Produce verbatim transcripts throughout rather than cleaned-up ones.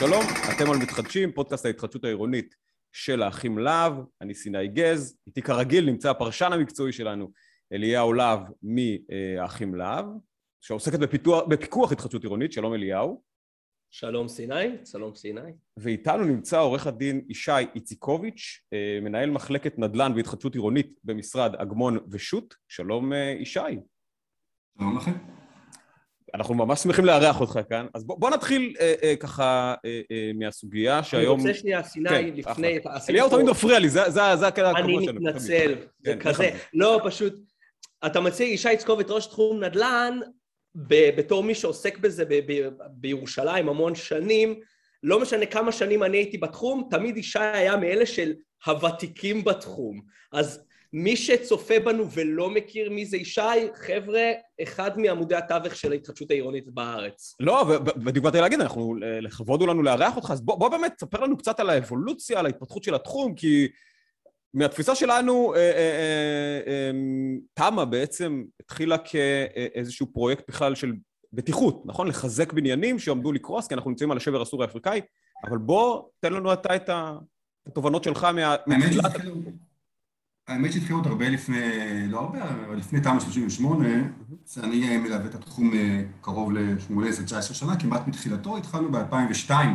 שלום, אתם על מתחדשים, פודקאסט ההתחדשות העירונית של האחים להב. אני סיני גז, איתי כרגיל נמצא הפרשן המקצועי שלנו, אליהו להב מהאחים להב, שעוסקת בפיתוח, בפיקוח התחדשות עירונית. שלום אליהו. שלום סיני, שלום סיני. ואיתנו נמצא עורך הדין ישי איציקוביץ', מנהל מחלקת נדל"ן והתחדשות עירונית במשרד אגמון ושות. שלום ישי. שלום לכם. אנחנו ממש שמחים לארח אותך כאן, אז בוא, בוא נתחיל אה, אה, ככה אה, אה, מהסוגיה שהיום... אני רוצה שנייה, סיני, כן, לפני... אליהו תמיד מפריע לי, זה, זה, זה הכלל הקבוע שלנו. אני מתנצל, זה כן, כזה. לא, פשוט, אתה מציע ישי איציקוביץ', ראש תחום נדל"ן, ב- בתור מי שעוסק בזה ב- ב- בירושלים המון שנים, לא משנה כמה שנים אני הייתי בתחום, תמיד ישי היה מאלה של הוותיקים בתחום. אז... מי שצופה בנו ולא מכיר מי זה ישי, חבר'ה, אחד מעמודי התווך של ההתחדשות העירונית בארץ. לא, ובדיוק באתי להגיד, אנחנו, לכבוד לנו לארח אותך, אז בוא, בוא באמת, ספר לנו קצת על האבולוציה, על ההתפתחות של התחום, כי מהתפיסה שלנו, אה, אה, אה, תמה בעצם התחילה כאיזשהו פרויקט בכלל של בטיחות, נכון? לחזק בניינים שעמדו לקרוס, כי אנחנו נמצאים על השבר הסורי האפריקאי, אבל בוא, תן לנו אתה את התובנות שלך מהתחילת... האמת שהתחיל עוד הרבה לפני, לא הרבה, אבל לפני תמ"א שלושים ושמונה, שאני מלווה את התחום קרוב ל-שמונה עשרה תשע עשרה שנה, כמעט מתחילתו, התחלנו ב-אלפיים ושתיים,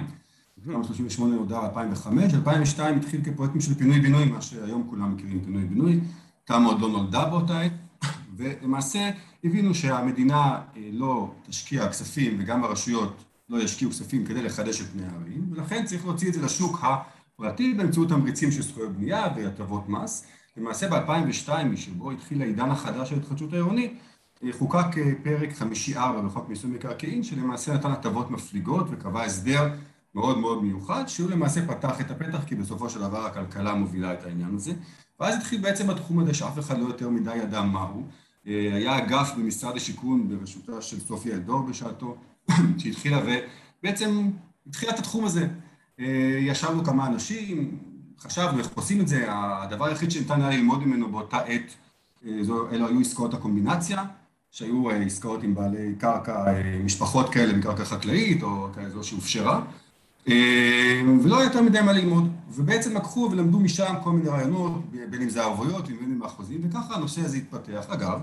תמ"א שלושים ושמונה הודעה ב-אלפיים וחמש, אלפיים ושתיים התחיל כפרויקטים של פינוי-בינוי, מה שהיום כולם מכירים פינוי-בינוי, תמ"א עוד לא נולדה באותה עת, ולמעשה הבינו שהמדינה לא תשקיע כספים, וגם הרשויות לא ישקיעו כספים כדי לחדש את פני הערים, ולכן צריך להוציא את זה לשוק הפרטי באמצעות תמריצים של זכויות בנייה והטבות מס. למעשה ב-אלפיים ושתיים, משבו התחיל העידן החדש של התחדשות העירונית, חוקק פרק חמישים וארבע בחוק מיסוי מקרקעין, שלמעשה נתן הטבות מפליגות וקבע הסדר מאוד מאוד מיוחד, שהוא למעשה פתח את הפתח, כי בסופו של דבר הכלכלה מובילה את העניין הזה. ואז התחיל בעצם התחום הזה שאף אחד לא יותר מדי ידע מהו. היה אגף במשרד השיכון בראשותה של סופיה אלדור בשעתו, שהתחילה ובעצם התחילה את התחום הזה. ישבנו כמה אנשים, חשבנו איך עושים את זה, הדבר היחיד שניתן היה ללמוד ממנו באותה עת, אלו היו עסקאות הקומבינציה, שהיו עסקאות עם בעלי קרקע, משפחות כאלה בקרקע חקלאית, או כאלה שאופשרה, ולא הייתה מדי מה ללמוד, ובעצם לקחו ולמדו משם כל מיני רעיונות, בין אם זה הערבויות, בין אם האחוזים, וככה הנושא הזה התפתח. אגב,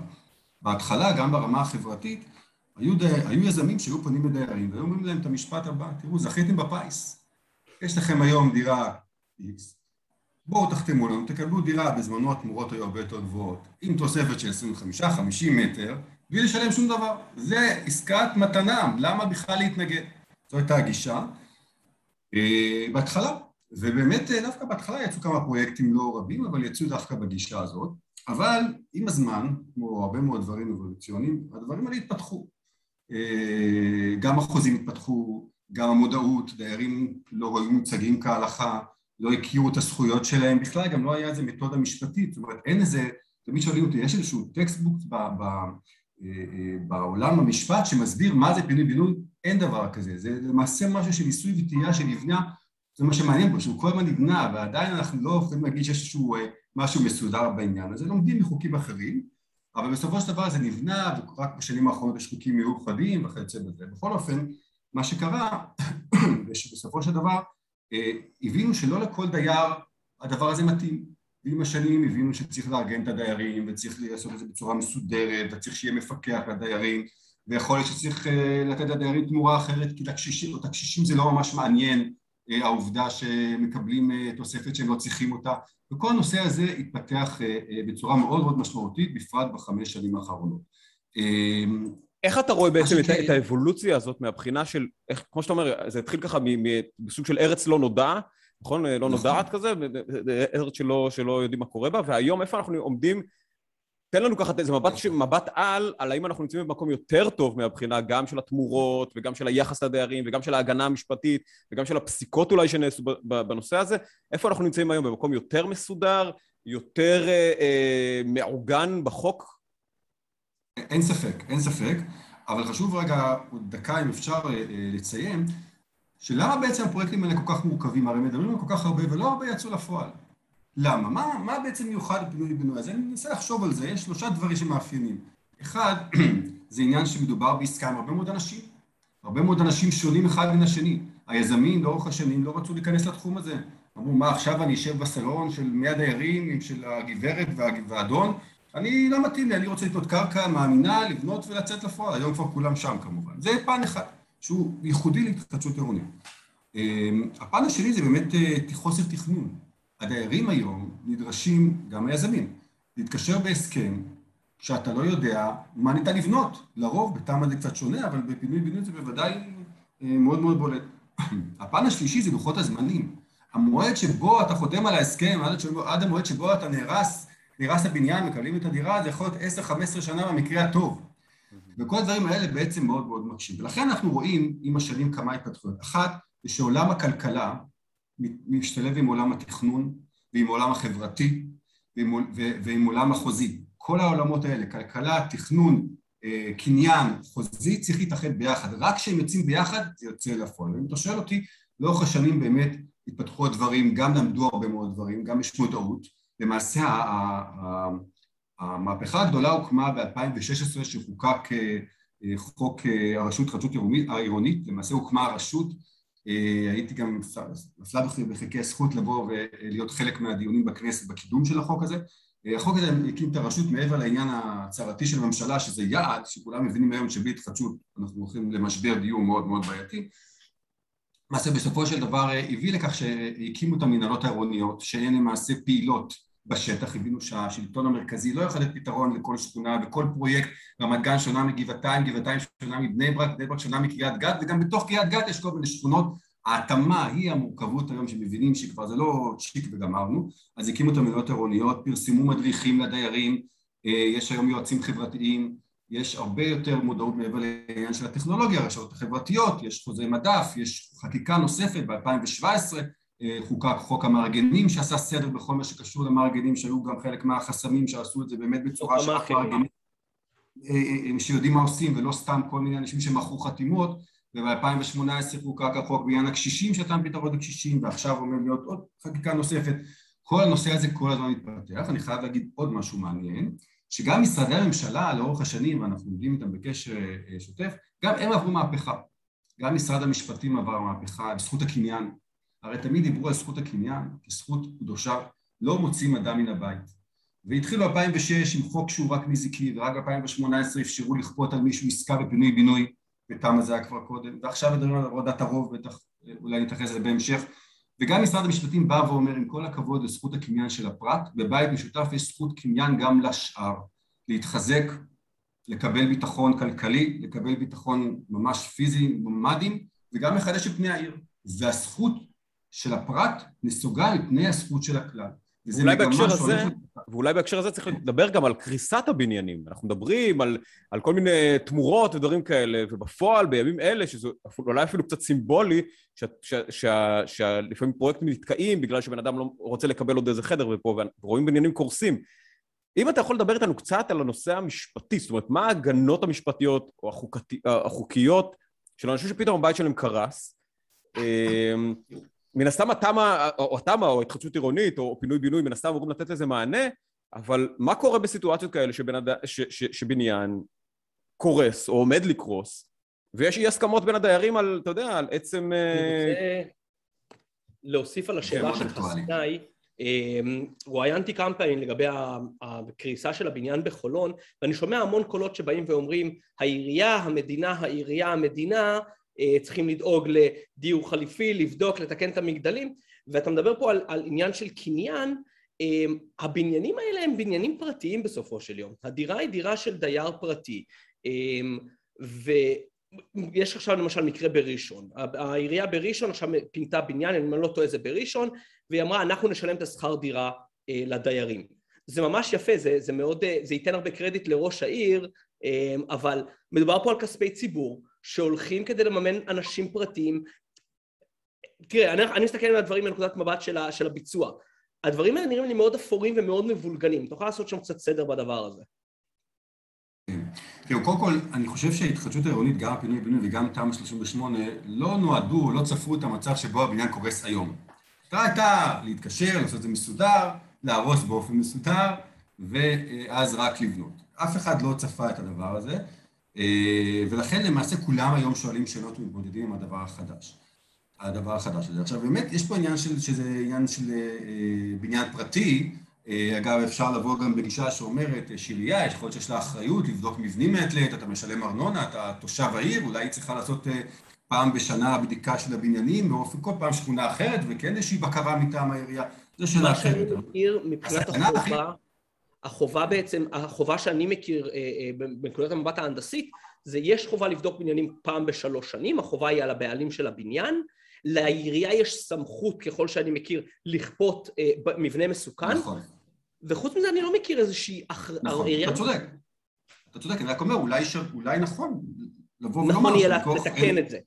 בהתחלה, גם ברמה החברתית, היו, די, היו יזמים שהיו פונים לדיירים, והיו אומרים להם את המשפט הבא, תראו, זכיתם בפיס, יש לכם היום דירה X. בואו תחתמו לנו, תקבלו דירה, בזמנו התמורות היו הרבה יותר גבוהות, עם תוספת של עשרים וחמישה עד חמישים מטר, בלי לשלם שום דבר. זה עסקת מתנה, למה בכלל להתנגד? זו הייתה הגישה. בהתחלה, ובאמת דווקא בהתחלה יצאו כמה פרויקטים לא רבים, אבל יצאו דווקא בגישה הזאת, אבל עם הזמן, כמו הרבה מאוד דברים אבולוציוניים, הדברים האלה התפתחו. גם החוזים התפתחו, גם המודעות, דיירים לא היו מוצגים כהלכה, לא הכירו את הזכויות שלהם בכלל, גם לא היה איזה מתודה משפטית, זאת אומרת, אין איזה, תמיד שואלים אותי, יש איזשהו טקסטבוק בעולם המשפט שמסביר מה זה פינוי בינוי, אין דבר כזה, זה למעשה משהו של ניסוי וטעייה שנבנה, זה מה שמעניין פה, שהוא כל הזמן נבנה, ועדיין אנחנו לא יכולים להגיד שיש איזשהו משהו מסודר בעניין הזה, לומדים מחוקים אחרים, אבל בסופו של דבר זה נבנה, ורק בשנים האחרונות יש חוקים מיוחדים וכיוצא בזה. בכל אופן, מה שקרה, שבסופו של דבר, הבינו שלא לכל דייר הדבר הזה מתאים, ועם השנים הבינו שצריך לארגן את הדיירים, וצריך לעשות את זה בצורה מסודרת, וצריך שיהיה מפקח לדיירים, ויכול להיות שצריך לתת לדיירים תמורה אחרת, כי לקשישים, את הקשישים זה לא ממש מעניין, העובדה שמקבלים תוספת שהם לא צריכים אותה, וכל הנושא הזה התפתח בצורה מאוד מאוד משמעותית, בפרט בחמש שנים האחרונות. איך אתה רואה בעצם את, את האבולוציה הזאת מהבחינה של, איך, כמו שאתה אומר, זה התחיל ככה בסוג של ארץ לא נודע, נכון? לא נודעת כזה, ארץ שלא, שלא יודעים מה קורה בה, והיום איפה אנחנו עומדים, תן לנו ככה, זה מבט, מבט על, על האם אנחנו נמצאים במקום יותר טוב מהבחינה, גם של התמורות, וגם של היחס לדיירים, וגם של ההגנה המשפטית, וגם של הפסיקות אולי שנעשו בנושא הזה, איפה אנחנו נמצאים היום? במקום יותר מסודר, יותר אה, אה, מעוגן בחוק? אין ספק, אין ספק, אבל חשוב רגע, עוד דקה אם אפשר לציין, שלמה בעצם הפרויקטים האלה כל כך מורכבים, הרי מדברים כל כך הרבה ולא הרבה יצאו לפועל. למה? מה, מה בעצם מיוחד בפינוי בינוי? אז אני מנסה לחשוב על זה, יש שלושה דברים שמאפיינים. אחד, זה עניין שמדובר בעסקה עם הרבה מאוד אנשים, הרבה מאוד אנשים שונים אחד מן השני. היזמים לאורך השנים לא רצו להיכנס לתחום הזה. אמרו, מה עכשיו אני אשב בסלון של מאה דיירים, של הגברת והאדון? אני לא מתאים לי, אני רוצה לתנות קרקע, מאמינה, לבנות ולצאת לפועל. היום כבר כולם שם כמובן. זה פן אחד, שהוא ייחודי להתחדשות עירונית. הפן השני זה באמת חוסר תכנון. הדיירים היום נדרשים, גם היזמים, להתקשר בהסכם שאתה לא יודע מה ניתן לבנות. לרוב, בתמ"א זה קצת שונה, אבל בפינוי בינוי זה בוודאי מאוד מאוד בולט. הפן השלישי זה לוחות הזמנים. המועד שבו אתה חותם על ההסכם, עד המועד שבו אתה נהרס, נהרס הבניין, מקבלים את הדירה, זה יכול להיות עשר חמש עשרה שנה במקרה הטוב. וכל הדברים האלה בעצם מאוד מאוד מקשים. ולכן אנחנו רואים עם השנים כמה התפתחויות. אחת, זה שעולם הכלכלה משתלב עם עולם התכנון, ועם עולם החברתי, ועם, ו, ועם עולם החוזי. כל העולמות האלה, כלכלה, תכנון, קניין, חוזי, צריך להתאחד ביחד. רק כשהם יוצאים ביחד, זה יוצא לפועל. אם אתה שואל אותי, לאורך השנים באמת התפתחו הדברים, גם למדו הרבה מאוד דברים, גם יש מודעות. למעשה, המהפכה הגדולה הוקמה ב-אלפיים ושש עשרה, שחוקק חוק הרשות להתחדשות עירונית, למעשה הוקמה הרשות, הייתי גם נפלה בחלקי הזכות לבוא ולהיות חלק מהדיונים בכנסת בקידום של החוק הזה. החוק הזה הקים את הרשות מעבר לעניין הצהרתי של הממשלה, שזה יעד שכולם מבינים היום שבלי התחדשות אנחנו הולכים למשבר דיור מאוד מאוד בעייתי. למעשה בסופו של דבר הביא לכך שהקימו את המנהלות העירוניות, שהן למעשה פעילות בשטח, הבינו שהשלטון המרכזי לא יחד את פתרון לכל שכונה וכל פרויקט, רמת גן שונה מגבעתיים, גבעתיים שונה מבני ברק, בני ברק שונה מקריית גת, וגם בתוך קריית גת יש כל מיני שכונות. ההתאמה היא המורכבות היום שמבינים שכבר זה לא צ'יק וגמרנו, אז הקימו את המנהלות העירוניות, פרסמו מדריכים לדיירים, יש היום יועצים חברתיים, יש הרבה יותר מודעות מעבר לעניין של הטכנולוגיה, הרשתות החברתיות, יש חוזה מדף, יש חקיקה נוספת ב-אלפיים ושבע עשרה, חוקק חוק המארגנים שעשה סדר בכל מה שקשור למארגנים, שהיו גם חלק מהחסמים שעשו את זה באמת בצורה של המארגנים, שיודעים מה עושים ולא סתם כל מיני אנשים שמכרו חתימות, וב-אלפיים ושמונה עשרה חוקק החוק בעניין הקשישים, שאתה פתרון לקשישים, ועכשיו אומר להיות עוד חקיקה נוספת. כל הנושא הזה כל הזמן מתפתח. אני חייב להגיד עוד משהו מעניין, שגם משרדי הממשלה לאורך השנים, ואנחנו עומדים איתם בקשר שוטף, גם הם עברו מהפכה. גם משרד המשפטים עבר מהפכה בזכות הקניין. הרי תמיד דיברו על זכות הקניין כזכות קדושה, לא מוצאים אדם מן הבית. והתחילו אלפיים ושש עם חוק שהוא רק נזיקי, ורק אלפיים ושמונה עשרה אפשרו לכפות על מישהו עסקה בפינוי בינוי, ותמה זה היה כבר קודם, ועכשיו מדברים על עבודת הרוב, בטח אולי נתייחס לזה בהמשך. וגם משרד המשפטים בא ואומר, עם כל הכבוד לזכות הקניין של הפרט, בבית משותף יש זכות קניין גם לשאר, להתחזק, לקבל ביטחון כלכלי, לקבל ביטחון ממש פיזי, ממדים, וגם לחדש את פני העיר. והזכות של הפרט נסוגה לפני הזכות של הכלל. ואולי בהקשר הזה, ואולי בהקשר הזה צריך לדבר גם על קריסת הבניינים. אנחנו מדברים על, על כל מיני תמורות ודברים כאלה, ובפועל, בימים אלה, שזה אולי אפילו קצת סימבולי, שלפעמים פרויקטים נתקעים בגלל שבן אדם לא רוצה לקבל עוד איזה חדר, ורואים בניינים קורסים. אם אתה יכול לדבר איתנו קצת על הנושא המשפטי, זאת אומרת, מה ההגנות המשפטיות או החוקיות של אנשים שפתאום הבית שלהם קרס, מן הסתם התמה, או התמה, או התחדשות עירונית, או פינוי בינוי, מן הסתם אמורים לתת לזה מענה, אבל מה קורה בסיטואציות כאלה שבנד... ש... ש... שבניין קורס, או עומד לקרוס, ויש אי הסכמות בין הדיירים על, אתה יודע, על עצם... אני רוצה להוסיף על השאלה של חסידי, ראיינתי קמפיין לגבי הקריסה של הבניין בחולון, ואני שומע המון קולות שבאים ואומרים, העירייה, המדינה, העירייה, המדינה, צריכים לדאוג לדיור חליפי, לבדוק, לתקן את המגדלים, ואתה מדבר פה על, על עניין של קניין, הבניינים האלה הם בניינים פרטיים בסופו של יום, הדירה היא דירה של דייר פרטי, ויש עכשיו למשל מקרה בראשון, העירייה בראשון עכשיו פינתה בניין, אני לא טועה זה בראשון, והיא אמרה אנחנו נשלם את השכר דירה לדיירים, זה ממש יפה, זה, זה, מאוד, זה ייתן הרבה קרדיט לראש העיר, אבל מדובר פה על כספי ציבור, שהולכים כדי לממן אנשים פרטיים. תראה, אני, אני מסתכל על הדברים מנקודת מבט של, ה, של הביצוע. הדברים האלה נראים לי מאוד אפורים ומאוד מבולגנים. תוכל לעשות שם קצת סדר בדבר הזה. תראו, קודם כל, אני חושב שההתחדשות העירונית, גם הפינוי בינוי וגם תמ"א שלושים ושמונה, לא נועדו, לא צפו את המצב שבו הבניין קורס היום. אתה הייתה להתקשר, לעשות את זה מסודר, להרוס באופן מסודר, ואז רק לבנות. אף אחד לא צפה את הדבר הזה. ולכן למעשה כולם היום שואלים שאלות ומתמודדים עם הדבר החדש. הדבר החדש הזה. עכשיו, באמת, יש פה עניין של, שזה עניין של בניין פרטי. אגב, אפשר לבוא גם בגישה שאומרת, יש עירייה, יכול להיות שיש לה אחריות לבדוק מבנים מאטלט, אתה משלם ארנונה, אתה תושב העיר, אולי היא צריכה לעשות פעם בשנה בדיקה של הבניינים, באופן כל פעם שכונה אחרת, וכן איזושהי בקרה מטעם העירייה. זו שאלה אחרת. מה שאני מכיר מבחינת החובה, החובה בעצם, החובה שאני מכיר בנקודת המבט ההנדסית, זה יש חובה לבדוק בניינים פעם בשלוש שנים, החובה היא על הבעלים של הבניין, לעירייה יש סמכות, ככל שאני מכיר, לכפות אה, מבנה מסוכן. נכון. וחוץ מזה אני לא מכיר איזושהי אחר... נכון, העירייה... אתה צודק. אתה צודק, אני רק אומר, אולי, ש... אולי נכון לבוא ולומר... נכון, יהיה לתקן אחרי... את זה.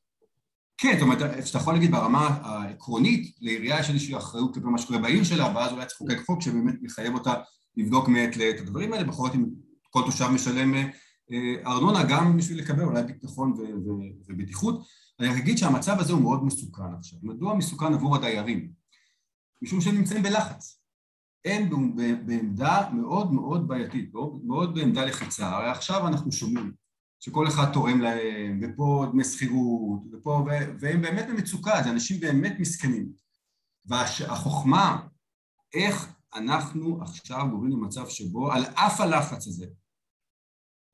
כן, זאת אומרת, אתה יכול להגיד ברמה העקרונית, לעירייה יש איזושהי אחריות כלפי מה שקורה בעיר שלה, ואז אולי צריך לחוקק חוק שבאמת מחייב אותה לבדוק מעת לעת. הדברים האלה, בכל זאת, אם כל תושב משלם ארנונה גם בשביל לקבל אולי ביטחון ובטיחות. אני אגיד שהמצב הזה הוא מאוד מסוכן עכשיו. מדוע מסוכן עבור הדיירים? משום שהם נמצאים בלחץ. הם בעמדה מאוד מאוד בעייתית, מאוד בעמדה לחיצה. הרי עכשיו אנחנו שומעים שכל אחד תורם להם, ופה דמי שכירות, ופה, והם באמת במצוקה, זה אנשים באמת מסכנים. והחוכמה, איך אנחנו עכשיו גורמים למצב שבו, על אף הלחץ הזה,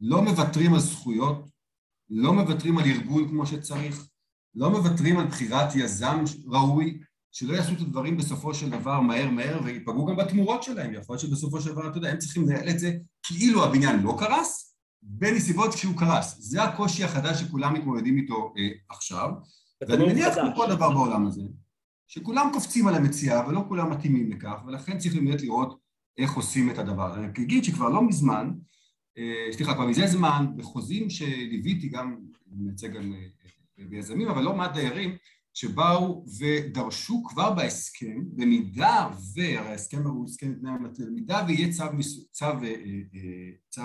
לא מוותרים על זכויות, לא מוותרים על ארגון כמו שצריך, לא מוותרים על בחירת יזם ראוי, שלא יעשו את הדברים בסופו של דבר מהר מהר, ויפגעו גם בתמורות שלהם, יכול להיות שבסופו של דבר, אתה יודע, הם צריכים לנהל את זה, כאילו הבניין לא קרס, בנסיבות כשהוא קרס. זה הקושי החדש שכולם מתמודדים איתו אה, עכשיו, ואני מניח כמו כל דבר בעולם הזה, שכולם קופצים על המציאה, ולא כולם מתאימים לכך, ולכן צריך באמת לראות איך עושים את הדבר. אני אגיד שכבר לא מזמן, סליחה, כבר מזה זמן, בחוזים שליוויתי גם, נמצא גם ביזמים, אבל לא מעט דיירים, שבאו ודרשו כבר בהסכם, במידה, וההסכם הוא הסכם בתנאי המתלה, במידה ויהיה צו, צו, צו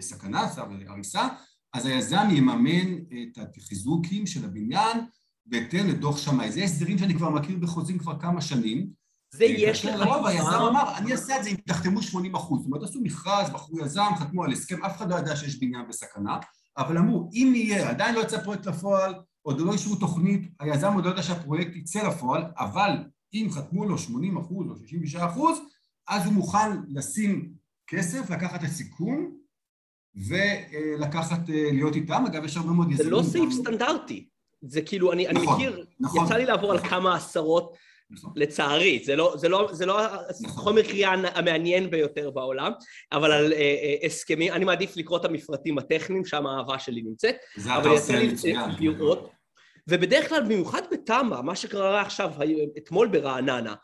סכנה, צו הריסה, אז היזם יממן את החיזוקים של הבניין, בהתאם לדוח שמאי. זה הסדרים שאני כבר מכיר בחוזים כבר כמה שנים, זה יש לך לרוב, היזם אמר, אני אעשה את זה אם תחתמו שמונים אחוז. זאת אומרת, עשו מכרז, בחרו יזם, חתמו על הסכם, אף אחד לא ידע שיש בניין בסכנה, אבל אמרו, אם יהיה, עדיין לא יצא פרויקט לפועל, עוד לא אישרו תוכנית, היזם עוד לא יודע שהפרויקט יצא לפועל, אבל אם חתמו לו שמונים אחוז או שישים ותשעה אחוז, אז הוא מוכן לשים כסף, לקחת לסיכום, ולקחת להיות איתם. אגב, יש הרבה מאוד יזמים. זה לא סעיף סטנדרטי. זה כאילו, אני מכיר, יצא לי לעבור על כמה עשרות, לצערי, זה לא, זה לא, זה לא חומר קריאה המעניין ביותר בעולם, אבל על הסכמים, אני מעדיף לקרוא את המפרטים הטכניים, שם האהבה שלי נמצאת, אבל יצא לי לראות, ובדרך כלל, במיוחד בתמה, מה שקרה עכשיו, אתמול ברעננה,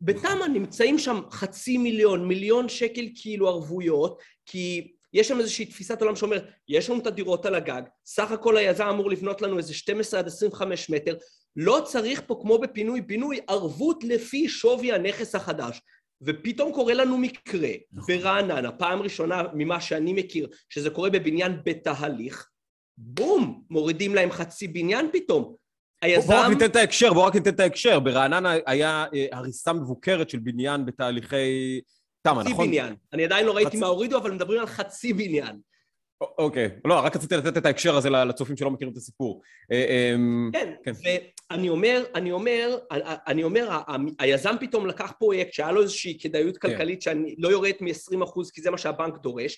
בתמה נמצאים שם חצי מיליון, מיליון שקל כאילו ערבויות, כי יש שם איזושהי תפיסת עולם שאומר, יש לנו את הדירות על הגג, סך הכל היזם אמור לבנות לנו איזה שתים עשרה עד עשרים וחמש מטר, לא צריך פה כמו בפינוי פינוי ערבות לפי שווי הנכס החדש, ופתאום קורה לנו מקרה ברעננה, פעם ראשונה ממה שאני מכיר, שזה קורה בבניין בתהליך, בום, מורידים להם חצי בניין פתאום. היזם... בואו רק ניתן את ההקשר, בואו רק ניתן את ההקשר, ברעננה היה הריסה מבוקרת של בניין בתהליכי תמה, נכון? חצי בניין, אני עדיין לא ראיתי מה הורידו, אבל מדברים על חצי בניין. אוקיי, לא, רק רציתי לתת את ההקשר הזה לצופים שלא מכירים את הסיפור. כן, ואני אומר, אני אומר, אני אומר, היזם פתאום לקח פרויקט שהיה לו איזושהי כדאיות כלכלית שאני לא יורדת מ-עשרים אחוז כי זה מה שהבנק דורש,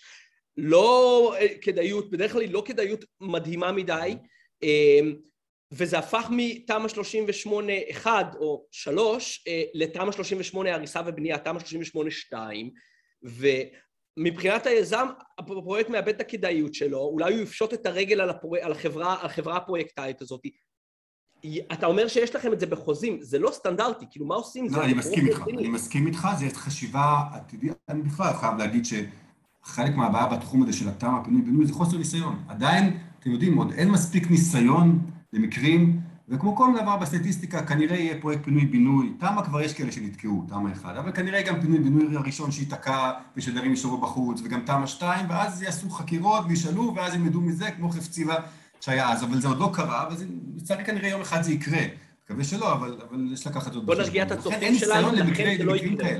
לא כדאיות, בדרך כלל לא כדאיות מדהימה מדי, וזה הפך מתמה שלושים ושמונה אחד או שלוש לתמה שלושים ושמונה הריסה ובנייה, תמה שלושים ושמונה שתיים, ו... מבחינת היזם, הפרויקט מאבד את הכדאיות שלו, אולי הוא יפשוט את הרגל על, הפרו... על, החברה, על החברה הפרויקטאית הזאת. אתה אומר שיש לכם את זה בחוזים, זה לא סטנדרטי, כאילו מה עושים? לא, זה אני מסכים איתך, אני מסכים איתך, זה חשיבה עתידית, אני בכלל חייב להגיד שחלק מהבעיה בתחום הזה של התמ"א, הפינוי בינוי, זה חוסר ניסיון. עדיין, אתם יודעים, עוד אין מספיק ניסיון למקרים, וכמו כל דבר בסטטיסטיקה, כנראה יהיה פרויקט פינוי-בינוי, תמה כבר יש כאלה שנתקעו, תמה אחד, אבל כנראה גם פינוי-בינוי הראשון שהתעקע ושדרים ישרו בחוץ, וגם תמה שתיים, ואז יעשו חקירות וישאלו, ואז ילמדו מזה כמו חפציבה שהיה אז, אבל זה עוד לא קרה, ולצערי כנראה יום אחד זה יקרה, מקווה שלא, אבל, אבל יש לקחת עוד... בוא נשגיע את הצופים שלנו, לכן זה לא יקרה.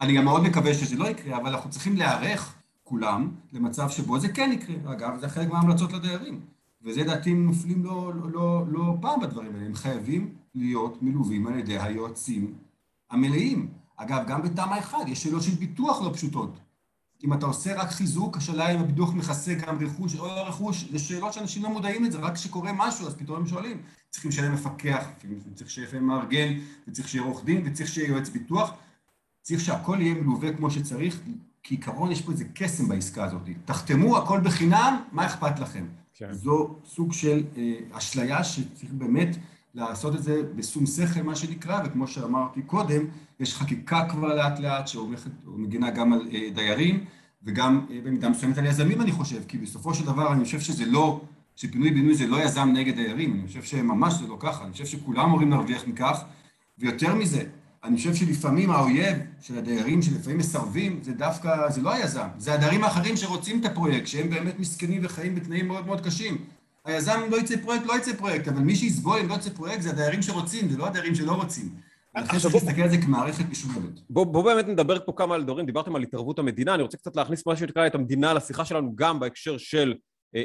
אני גם מאוד מקווה שזה לא יקרה, אבל אנחנו צריכים להיערך כולם למצב שבו זה כן יקרה. אגב, זה חלק מההמלצות לדיירים. וזה דעתים נופלים לא, לא, לא, לא פעם בדברים האלה, הם חייבים להיות מלווים על ידי היועצים המלאים. אגב, גם בתמ"א אחד יש שאלות של ביטוח לא פשוטות. אם אתה עושה רק חיזוק, השאלה אם הביטוח מכסה גם רכוש או רכוש, זה שאלות שאנשים לא מודעים את זה, רק כשקורה משהו, אז פתאום הם שואלים. צריכים שיהיה מפקח, צריך שיהיה מארגן, וצריך שיהיה עורך דין, וצריך שיהיה יועץ ביטוח. צריך שהכל יהיה מלווה כמו שצריך, כי עיקרון יש פה איזה קסם בעסקה הזאת. תחתמו הכל בחינם, מה אכפת לכם? כן. זו סוג של אה, אשליה שצריך באמת לעשות את זה בשום שכל, מה שנקרא, וכמו שאמרתי קודם, יש חקיקה כבר לאט לאט שמגינה גם על אה, דיירים, וגם אה, במידה מסוימת על יזמים, אני חושב, כי בסופו של דבר אני חושב שזה לא, שפינוי-בינוי זה לא יזם נגד דיירים, אני חושב שממש זה לא ככה, אני חושב שכולם הורים להרוויח מכך, ויותר מזה, אני חושב שלפעמים האויב של הדיירים שלפעמים מסרבים, זה דווקא, זה לא היזם, זה הדיירים האחרים שרוצים את הפרויקט, שהם באמת מסכנים וחיים בתנאים מאוד מאוד קשים. היזם לא יצא פרויקט, לא יצא פרויקט, אבל מי שיסבול אם לא יצא פרויקט, זה הדיירים שרוצים, זה לא הדיירים שלא רוצים. ולכן צריך להסתכל על זה כמערכת משולבת. בואו באמת נדבר פה כמה על דברים, דיברתם על התערבות המדינה, אני רוצה קצת להכניס מה שנקרא את המדינה לשיחה שלנו גם בהקשר של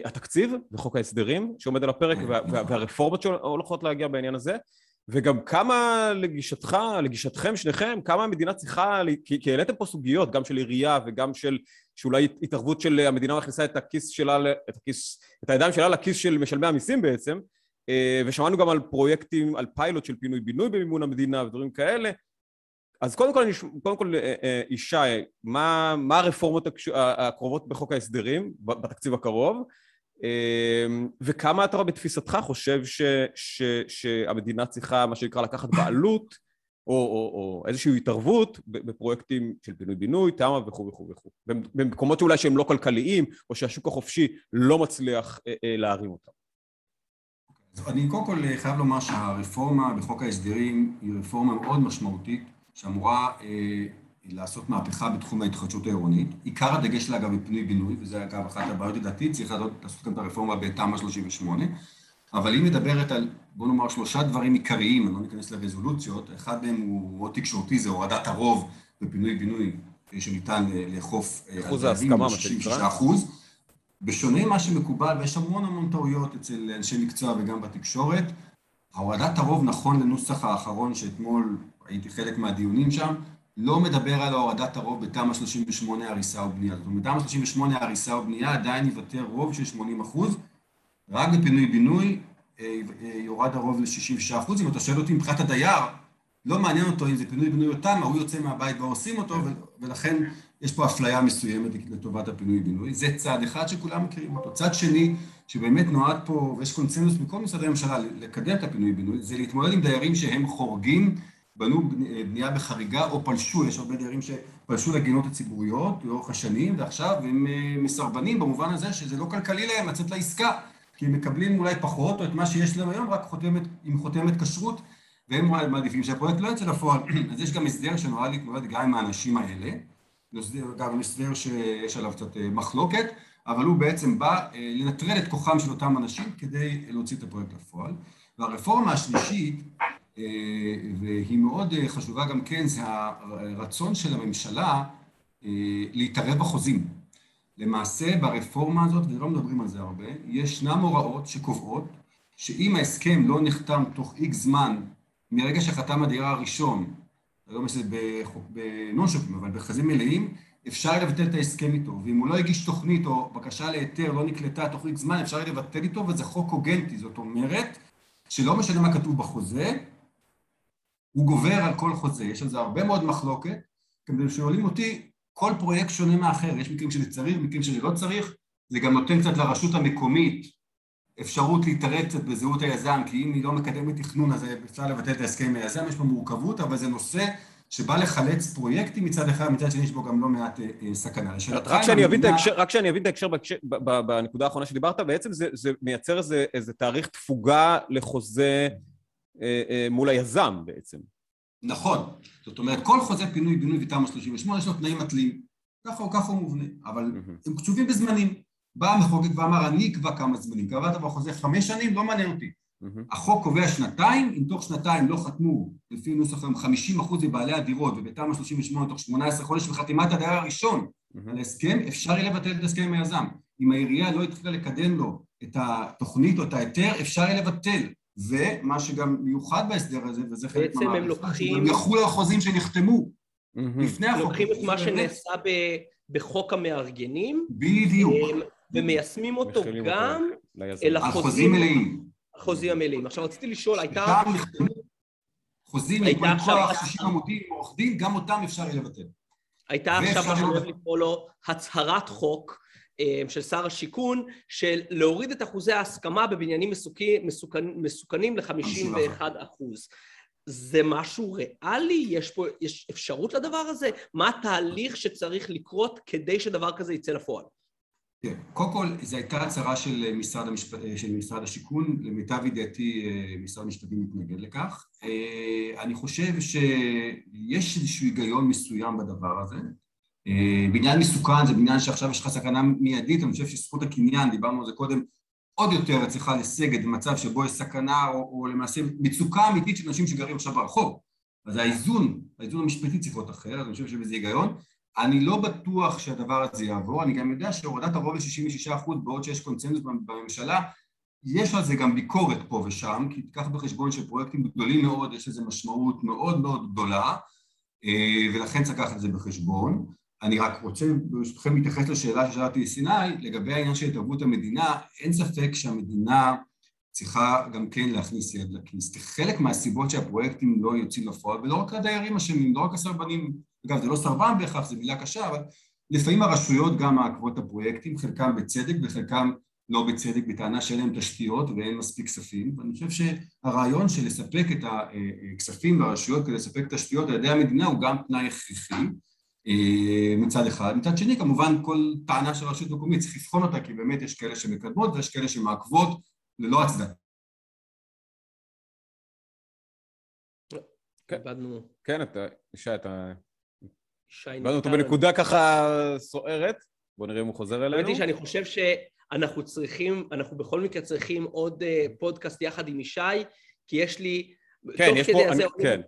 התקציב וחוק ההסדרים שעומד על הפרק והרפורמות שהולכות להגיע בעניין הזה. וגם כמה לגישתך, לגישתכם שניכם, כמה המדינה צריכה, כי, כי העליתם פה סוגיות, גם של עירייה וגם של, שאולי התערבות של המדינה מכניסה את הכיס שלה, את הכיס, את הידיים שלה לכיס של משלמי המיסים בעצם, ושמענו גם על פרויקטים, על פיילוט של פינוי-בינוי במימון המדינה ודברים כאלה. אז קודם כל, קודם כל ישי, מה, מה הרפורמות הקרובות בחוק ההסדרים, בתקציב הקרוב? וכמה אתה בתפיסתך חושב ש, ש, שהמדינה צריכה, מה שנקרא, לקחת בעלות או, או, או איזושהי התערבות בפרויקטים של בינוי-בינוי, תמה וכו' וכו' וכו'. במקומות שאולי שהם לא כלכליים או שהשוק החופשי לא מצליח להרים אותם. אני קודם כל חייב לומר שהרפורמה בחוק ההסדרים היא רפורמה מאוד משמעותית שאמורה לעשות מהפכה בתחום ההתחדשות העירונית. עיקר הדגש לה, אגב, בפינוי-בינוי, וזה אגב אחת הבעיות לדעתי, צריך לעשות כאן את הרפורמה בתמ"א שלושים ושמונה, אבל היא מדברת על, בוא נאמר, שלושה דברים עיקריים, אני לא ניכנס לרזולוציות, אחד מהם הוא מאוד תקשורתי, זה הורדת הרוב בפינוי-בינוי שניתן לאכוף אחוז ההסכמה, שישים ושישה אחוז. בשונה מה שמקובל, ויש המון המון טעויות אצל אנשי מקצוע וגם בתקשורת, הורדת הרוב נכון לנוסח האחרון שאתמול הייתי חלק מהדיונים שם, לא מדבר על הורדת הרוב בתמ"א שלושים ושמונה הריסה או בנייה. זאת אומרת, בתמ"א שלושים ושמונה הריסה או בנייה עדיין יוותר רוב של שמונים אחוז, רק בפינוי-בינוי יורד הרוב ל-שישים ושישה אחוז. אם אתה שואל אותי מבחינת הדייר, לא מעניין אותו אם זה פינוי-בינוי או תמ"א, הוא יוצא מהבית ועושים אותו, ולכן יש פה אפליה מסוימת לטובת הפינוי-בינוי. זה צעד אחד שכולם מכירים אותו. צעד שני, שבאמת נועד פה, ויש קונצנזוס מכל משרדי הממשלה לקדם את הפינוי-בינוי, זה להתמודד עם דיירים שהם חורגים, בנו בנייה בחריגה או פלשו, יש הרבה דיירים שפלשו לגינות הציבוריות לאורך השנים, ועכשיו הם מסרבנים במובן הזה שזה לא כלכלי להם לצאת לעסקה, כי הם מקבלים אולי פחות או את מה שיש להם היום, רק חותמת, עם חותמת כשרות, והם מעדיפים שהפרויקט לא יצא לפועל. אז יש גם הסדר שנועד להתמודד גם עם האנשים האלה, גם הסדר שיש עליו קצת מחלוקת, אבל הוא בעצם בא לנטרל את כוחם של אותם אנשים כדי להוציא את הפרויקט לפועל. והרפורמה השלישית, והיא מאוד חשובה גם כן, זה הרצון של הממשלה להתערב בחוזים. למעשה ברפורמה הזאת, ולא מדברים על זה הרבה, ישנם הוראות שקובעות שאם ההסכם לא נחתם תוך איקס זמן, מרגע שחתם הדייר הראשון, היום יש את זה בנונשוקים, אבל בחזים מלאים, אפשר לבטל את ההסכם איתו, ואם הוא לא הגיש תוכנית או בקשה להיתר לא נקלטה תוך איקס זמן, אפשר לבטל איתו, וזה חוק קוגנטי, זאת אומרת שלא משנה מה כתוב בחוזה, הוא גובר על כל חוזה, יש על זה הרבה מאוד מחלוקת, כדי שואלים אותי, כל פרויקט שונה מאחר, יש מקרים שזה צריך, מקרים שזה לא צריך, זה גם נותן קצת לרשות המקומית אפשרות להתערב קצת בזהות היזם, כי אם היא לא מקדמת תכנון, אז אפשר לבטל את ההסכם היזם, יש פה מורכבות, אבל זה נושא שבא לחלץ פרויקטים מצד אחד, מצד שני יש בו גם לא מעט סכנה. רק שאני אבין את ההקשר בנקודה האחרונה שדיברת, בעצם זה מייצר איזה תאריך תפוגה לחוזה מול היזם בעצם. נכון, זאת אומרת, כל חוזה פינוי-בינוי בתמ"א שלושים ושמונה, יש לו תנאים מתלים, ככה או ככה הוא מובנה, אבל הם קצובים בזמנים. בא המחוקק ואמר, אני אקבע כמה זמנים, קבעת בחוזה חמש שנים, לא מעניין אותי. החוק קובע שנתיים, אם תוך שנתיים לא חתמו, לפי נוסח היום חמישים אחוז מבעלי הדירות, ובתמ"א שלושים ושמונה תוך שמונה עשרה חודש וחתימת הדייר הראשון על ההסכם, אפשר יהיה לבטל את ההסכם עם היזם. אם העירייה לא התחילה לקדם לו את התוכנית או את ההיתר, אפשר לבטל. זה מה שגם מיוחד בהסדר הזה, וזה חלק מהמערכת. בעצם הם לוקחים... הם יחולו על חוזים שנחתמו לפני החוק. לוקחים את מה שנעשה בחוק המארגנים. בדיוק. ומיישמים אותו גם אל החוזים מלאים. החוזים המלאים. עכשיו רציתי לשאול, הייתה... חוזים עם כל השישים עמודים, עורכדים, גם אותם אפשר לבטל. הייתה עכשיו מה שאוהב לקרוא לו הצהרת חוק, של שר השיכון, של להוריד את אחוזי ההסכמה בבניינים מסוכנים, מסוכנים, מסוכנים ל-חמישים ואחד אחוז. אחוז. זה משהו ריאלי? יש פה, יש אפשרות לדבר הזה? מה התהליך שצריך לקרות כדי שדבר כזה יצא לפועל? כן, קודם כל, זו הייתה הצהרה של משרד, המשפ... של משרד השיכון, למיטב ידיעתי משרד המשפטים מתנגד לכך. אני חושב שיש איזשהו היגיון מסוים בדבר הזה, בניין מסוכן זה בניין שעכשיו יש לך סכנה מיידית, אני חושב שזכות הקניין, דיברנו על זה קודם, עוד יותר צריכה לסגת במצב שבו יש סכנה או, או למעשה מצוקה אמיתית של אנשים שגרים עכשיו ברחוב. אז האיזון, האיזון המשפטי צריך להיות אחר, אז אני חושב שבזה היגיון. אני לא בטוח שהדבר הזה יעבור, אני גם יודע שהורדת הרוב ל-שישים ושישה אחוז בעוד שיש קונצנזוס בממשלה, יש על זה גם ביקורת פה ושם, כי תיקח בחשבון שפרויקטים גדולים מאוד, יש לזה משמעות מאוד מאוד גדולה, ולכן צריך לקחת את זה בחשבון. אני רק רוצה, ברשותכם, להתייחס לשאלה ששאלתי סיני, לגבי העניין של התערבות המדינה, אין ספק שהמדינה צריכה גם כן להכניס יד לכיס. חלק מהסיבות שהפרויקטים לא יוצאים לפועל, ולא רק הדיירים אשמים, לא רק הסרבנים, אגב, זה לא סרבן בהכרח, זו מילה קשה, אבל לפעמים הרשויות גם מעכבות הפרויקטים, חלקם בצדק וחלקם לא בצדק, בטענה שאין להם תשתיות ואין מספיק כספים, ואני חושב שהרעיון של לספק את הכספים לרשויות כדי לספק תשתיות על ידי המדינה הוא גם תנאי הכרחי, מצד אחד. מצד שני, כמובן, כל טענה של רשות מקומית צריך לבחון אותה, כי באמת יש כאלה שמקדמות ויש כאלה שמעכבות ללא הצדקה. כן, אישה, אתה... איבדנו אותו בנקודה ככה סוערת, בוא נראה אם הוא חוזר אלינו. באמת אישה, אני חושב שאנחנו צריכים, אנחנו בכל מקרה צריכים עוד פודקאסט יחד עם אישי, כי יש לי... כן, יש פה... כן.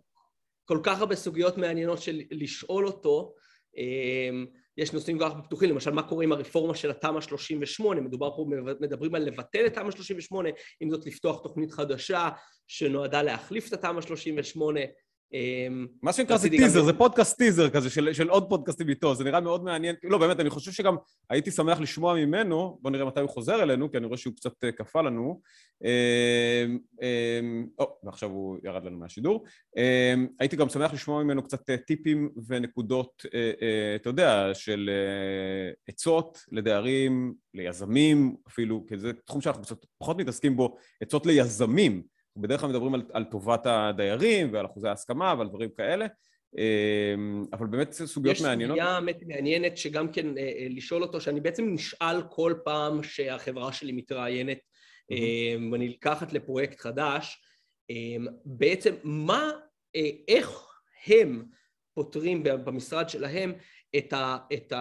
כל כך הרבה סוגיות מעניינות של לשאול אותו, יש נושאים כבר פתוחים, למשל מה קורה עם הרפורמה של התמ"א שלושים ושמונה, מדובר פה, מדברים על לבטל את התמ"א שלושים ושמונה, עם זאת לפתוח תוכנית חדשה שנועדה להחליף את התמ"א שלושים ושמונה. מה שנקרא זה טיזר, זה פודקאסט טיזר כזה של עוד פודקאסטים איתו, זה נראה מאוד מעניין, לא באמת, אני חושב שגם הייתי שמח לשמוע ממנו, בוא נראה מתי הוא חוזר אלינו, כי אני רואה שהוא קצת קפא לנו, ועכשיו הוא ירד לנו מהשידור, הייתי גם שמח לשמוע ממנו קצת טיפים ונקודות, אתה יודע, של עצות לדיירים, ליזמים אפילו, כי זה תחום שאנחנו קצת פחות מתעסקים בו, עצות ליזמים, בדרך כלל מדברים על, על טובת הדיירים ועל אחוזי ההסכמה ועל דברים כאלה, אבל באמת סוגיות יש מעניינות. יש סוגיה באמת מעניינת שגם כן לשאול אותו, שאני בעצם נשאל כל פעם שהחברה שלי מתראיינת, mm-hmm. ואני לקחת לפרויקט חדש, בעצם מה, איך הם פותרים במשרד שלהם את ה... את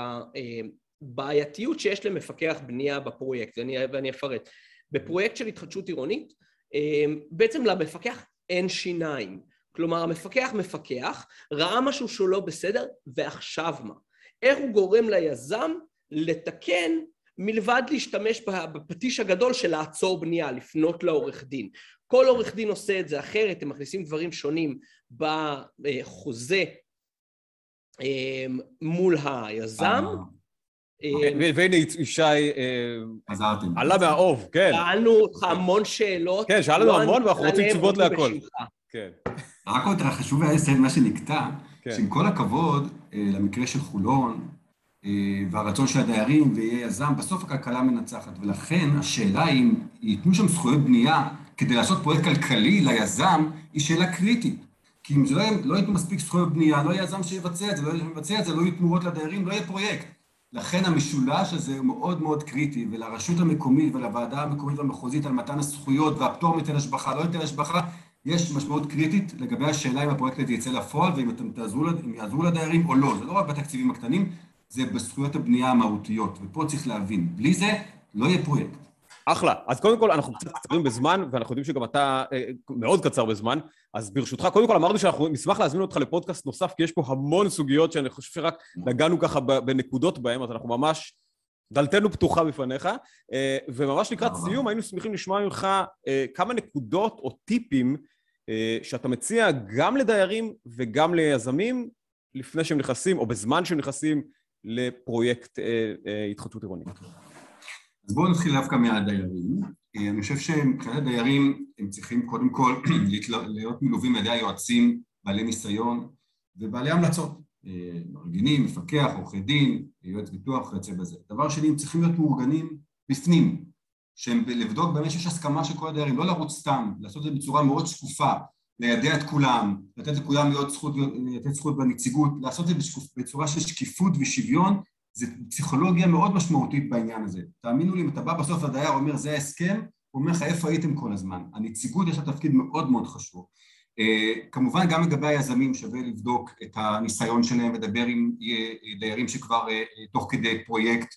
הבעייתיות שיש למפקח בנייה בפרויקט, ואני, ואני אפרט. בפרויקט של התחדשות עירונית, בעצם למפקח אין שיניים, כלומר המפקח מפקח, ראה משהו שהוא לא בסדר ועכשיו מה? איך הוא גורם ליזם לתקן מלבד להשתמש בפטיש הגדול של לעצור בנייה, לפנות לעורך דין. כל עורך דין עושה את זה אחרת, הם מכניסים דברים שונים בחוזה מול היזם. והנה ישי עלה מהאוב, כן. שאלנו אותך המון שאלות. כן, שאלנו המון ואנחנו רוצים תשובות להכל. כן. רק עוד חשוב להסתכל מה שנקטע, שעם כל הכבוד למקרה של חולון והרצון של הדיירים ויהיה יזם, בסוף הכלכלה מנצחת, ולכן השאלה אם ייתנו שם זכויות בנייה כדי לעשות פרויקט כלכלי ליזם היא שאלה קריטית. כי אם לא ייתנו מספיק זכויות בנייה, לא יהיה יזם שיבצע את זה, לא יבצע את זה, לא יהיו תמורות לדיירים, לא יהיה פרויקט. לכן המשולש הזה הוא מאוד מאוד קריטי, ולרשות המקומית ולוועדה המקומית והמחוזית על מתן הזכויות והפטור מתל השבחה, לא מתל השבחה, יש משמעות קריטית לגבי השאלה אם הפרויקט הזה יצא לפועל ואם אתם תעזרו, אם יעזרו לדיירים או לא. זה לא רק בתקציבים הקטנים, זה בזכויות הבנייה המהותיות, ופה צריך להבין, בלי זה לא יהיה פרויקט. אחלה. אז קודם כל, אנחנו קצת קצרים בזמן, ואנחנו יודעים שגם אתה מאוד קצר בזמן, אז ברשותך, קודם כל אמרנו שאנחנו נשמח להזמין אותך לפודקאסט נוסף, כי יש פה המון סוגיות שאני חושב שרק נגענו ככה בנקודות בהם, אז אנחנו ממש דלתנו פתוחה בפניך, וממש לקראת סיום היינו שמחים לשמוע ממך כמה נקודות או טיפים שאתה מציע גם לדיירים וגם ליזמים לפני שהם נכנסים או בזמן שהם נכנסים לפרויקט התחדשות עירונית. אז בואו נתחיל דווקא מהדיירים. אני חושב שמבחינת הדיירים הם צריכים קודם כל להיות מלווים על ידי היועצים, בעלי ניסיון ובעלי המלצות. מארגנים, מפקח, עורכי דין, יועץ ביטוח, רצה בזה. דבר שני, הם צריכים להיות מאורגנים בפנים, שהם לבדוק באמת שיש הסכמה של כל הדיירים, לא לרוץ סתם, לעשות את זה בצורה מאוד שקופה, לידע את כולם, לתת לכולם להיות זכות, לתת זכות בנציגות, לעשות את זה בצורה של שקיפות ושוויון, זה פסיכולוגיה מאוד משמעותית בעניין הזה. תאמינו לי, אם אתה בא בסוף לדייר, אומר זה ההסכם, הוא אומר לך איפה הייתם כל הזמן. הנציגות יש לה תפקיד מאוד מאוד חשוב. Uh, כמובן גם לגבי היזמים שווה לבדוק את הניסיון שלהם, לדבר עם דיירים שכבר uh, תוך כדי פרויקט,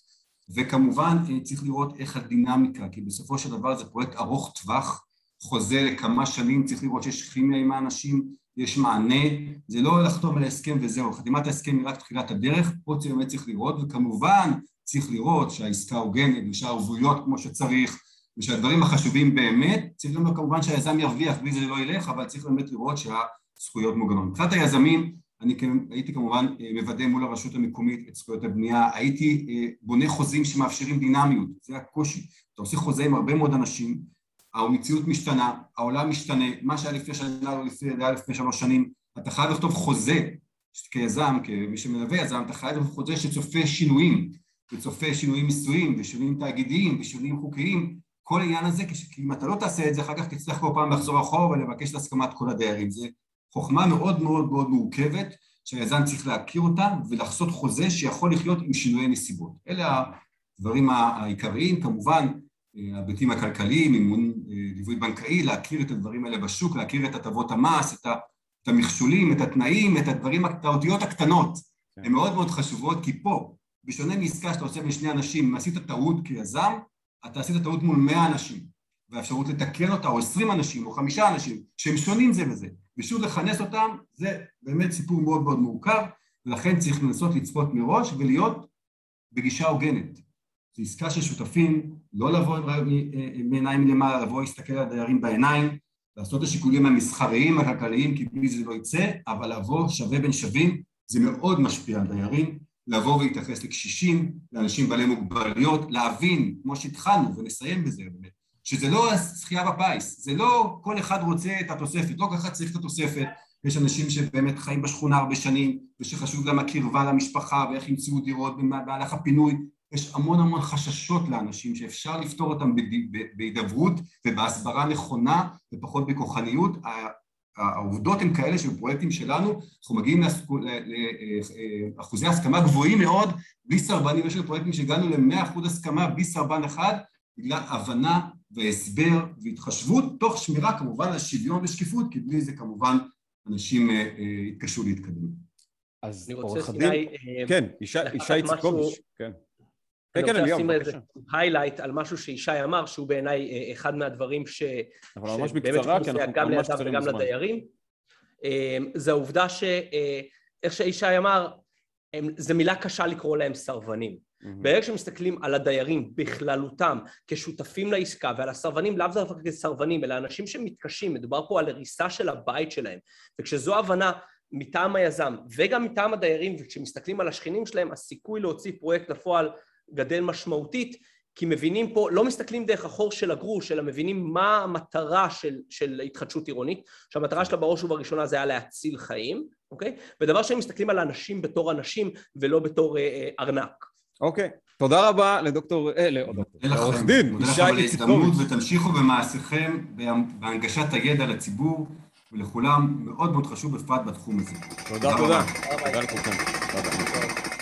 וכמובן uh, צריך לראות איך הדינמיקה, כי בסופו של דבר זה פרויקט ארוך טווח, חוזה לכמה שנים, צריך לראות שיש כימיה עם האנשים, יש מענה, זה לא לחתום על ההסכם וזהו, חתימת ההסכם היא רק תחילת הדרך, פה באמת צריך לראות, וכמובן צריך לראות שהעסקה הוגנת ושהערבויות כמו שצריך, ושהדברים החשובים באמת, צריך לומר כמובן שהיזם ירוויח, בלי זה לא ילך, אבל צריך באמת לראות שהזכויות מוגנות. מבחינת היזמים, אני הייתי כמובן מוודא מול הרשות המקומית את זכויות הבנייה, הייתי בונה חוזים שמאפשרים דינמיות, זה הקושי. אתה עושה חוזה עם הרבה מאוד אנשים, המציאות משתנה, העולם משתנה, מה שהיה לפני שנה או לפני שלוש שנים, אתה חייב לכתוב חוזה, כיזם, כמי שמלווה יזם, אתה חייב לכתוב חוזה שצופה שינויים, וצופה שינויים מיסויים, ושינויים תאגידיים, ושינויים חוקיים. כל העניין הזה, כי אם אתה לא תעשה את זה, אחר כך תצטרך כל פעם לחזור אחורה ולבקש להסכמת כל הדיירים. זו חוכמה מאוד מאוד מאוד מורכבת, שהיזם צריך להכיר אותה ולחסות חוזה שיכול לחיות עם שינויי נסיבות. אלה הדברים העיקריים, כמובן, הביטים הכלכליים, מימון ליווי בנקאי, להכיר את הדברים האלה בשוק, להכיר את הטבות המס, את המכשולים, את התנאים, את הדברים, את האותיות הקטנות. הן מאוד מאוד חשובות, כי פה, בשונה מעסקה שאתה עושה משני אנשים, עשית טעות כיזם, אתה עשית טעות מול מאה אנשים, והאפשרות לתקן אותה, או עשרים אנשים, או חמישה אנשים, שהם שונים זה וזה, ושוב לכנס אותם, זה באמת סיפור מאוד מאוד מורכב, ולכן צריך לנסות לצפות מראש, ולהיות בגישה הוגנת. זו עסקה של שותפים, לא לבוא בעיניים למעלה, לבוא להסתכל על הדיירים בעיניים, לעשות את השיקולים המסחריים, הכלכליים, כי בלי זה לא יצא, אבל לבוא שווה בין שווים, זה מאוד משפיע על דיירים, לבוא ולהתייחס לקשישים, לאנשים בעלי מוגבלויות, להבין, כמו שהתחלנו, ונסיים בזה, שזה לא שחייה בפיס, זה לא כל אחד רוצה את התוספת, לא כל אחד צריך את התוספת, יש אנשים שבאמת חיים בשכונה הרבה שנים, ושחשוב גם הקרבה למשפחה, ואיך ימצאו דירות במהלך הפינוי, יש המון המון חששות לאנשים שאפשר לפתור אותם בהידברות ובהסברה נכונה, ופחות בכוחניות, העובדות הן כאלה שבפרויקטים שלנו אנחנו מגיעים לאחוזי הסכמה גבוהים מאוד בלי סרבנים, יש לפרויקטים שהגענו ל-מאה אחוז הסכמה בלי סרבן אחד בגלל הבנה והסבר והתחשבות תוך שמירה כמובן על שוויון ושקיפות, כי בלי זה כמובן אנשים יתקשו להתקדם. אז עורך הדין, כן, ישי יציקוביץ', כן. אני רוצה לשים איזה היילייט על משהו שישי אמר, שהוא בעיניי אחד מהדברים שבאמת חוסר גם ליזם וגם לדיירים, זה העובדה שאיך שישי אמר, זו מילה קשה לקרוא להם סרבנים. ברגע שמסתכלים על הדיירים בכללותם כשותפים לעסקה, ועל הסרבנים לאו דווקא כסרבנים, אלא אנשים שמתקשים, מדובר פה על הריסה של הבית שלהם, וכשזו הבנה, מטעם היזם וגם מטעם הדיירים, וכשמסתכלים על השכנים שלהם, הסיכוי להוציא פרויקט לפועל גדל משמעותית, כי מבינים פה, לא מסתכלים דרך החור של הגרוש, אלא מבינים מה המטרה של, של התחדשות עירונית, שהמטרה שלה בראש ובראשונה זה היה להציל חיים, אוקיי? ודבר שהם מסתכלים על האנשים בתור אנשים, ולא בתור אה, ארנק. אוקיי, תודה רבה לדוקטור, אה, לא, דוקטור. עורך דין, ישי יציקוביץ'. ותמשיכו במעשיכם, בהנגשת הידע לציבור, ולכולם מאוד מאוד חשוב בפרט בתחום הזה. תודה, תודה. תודה לכולם.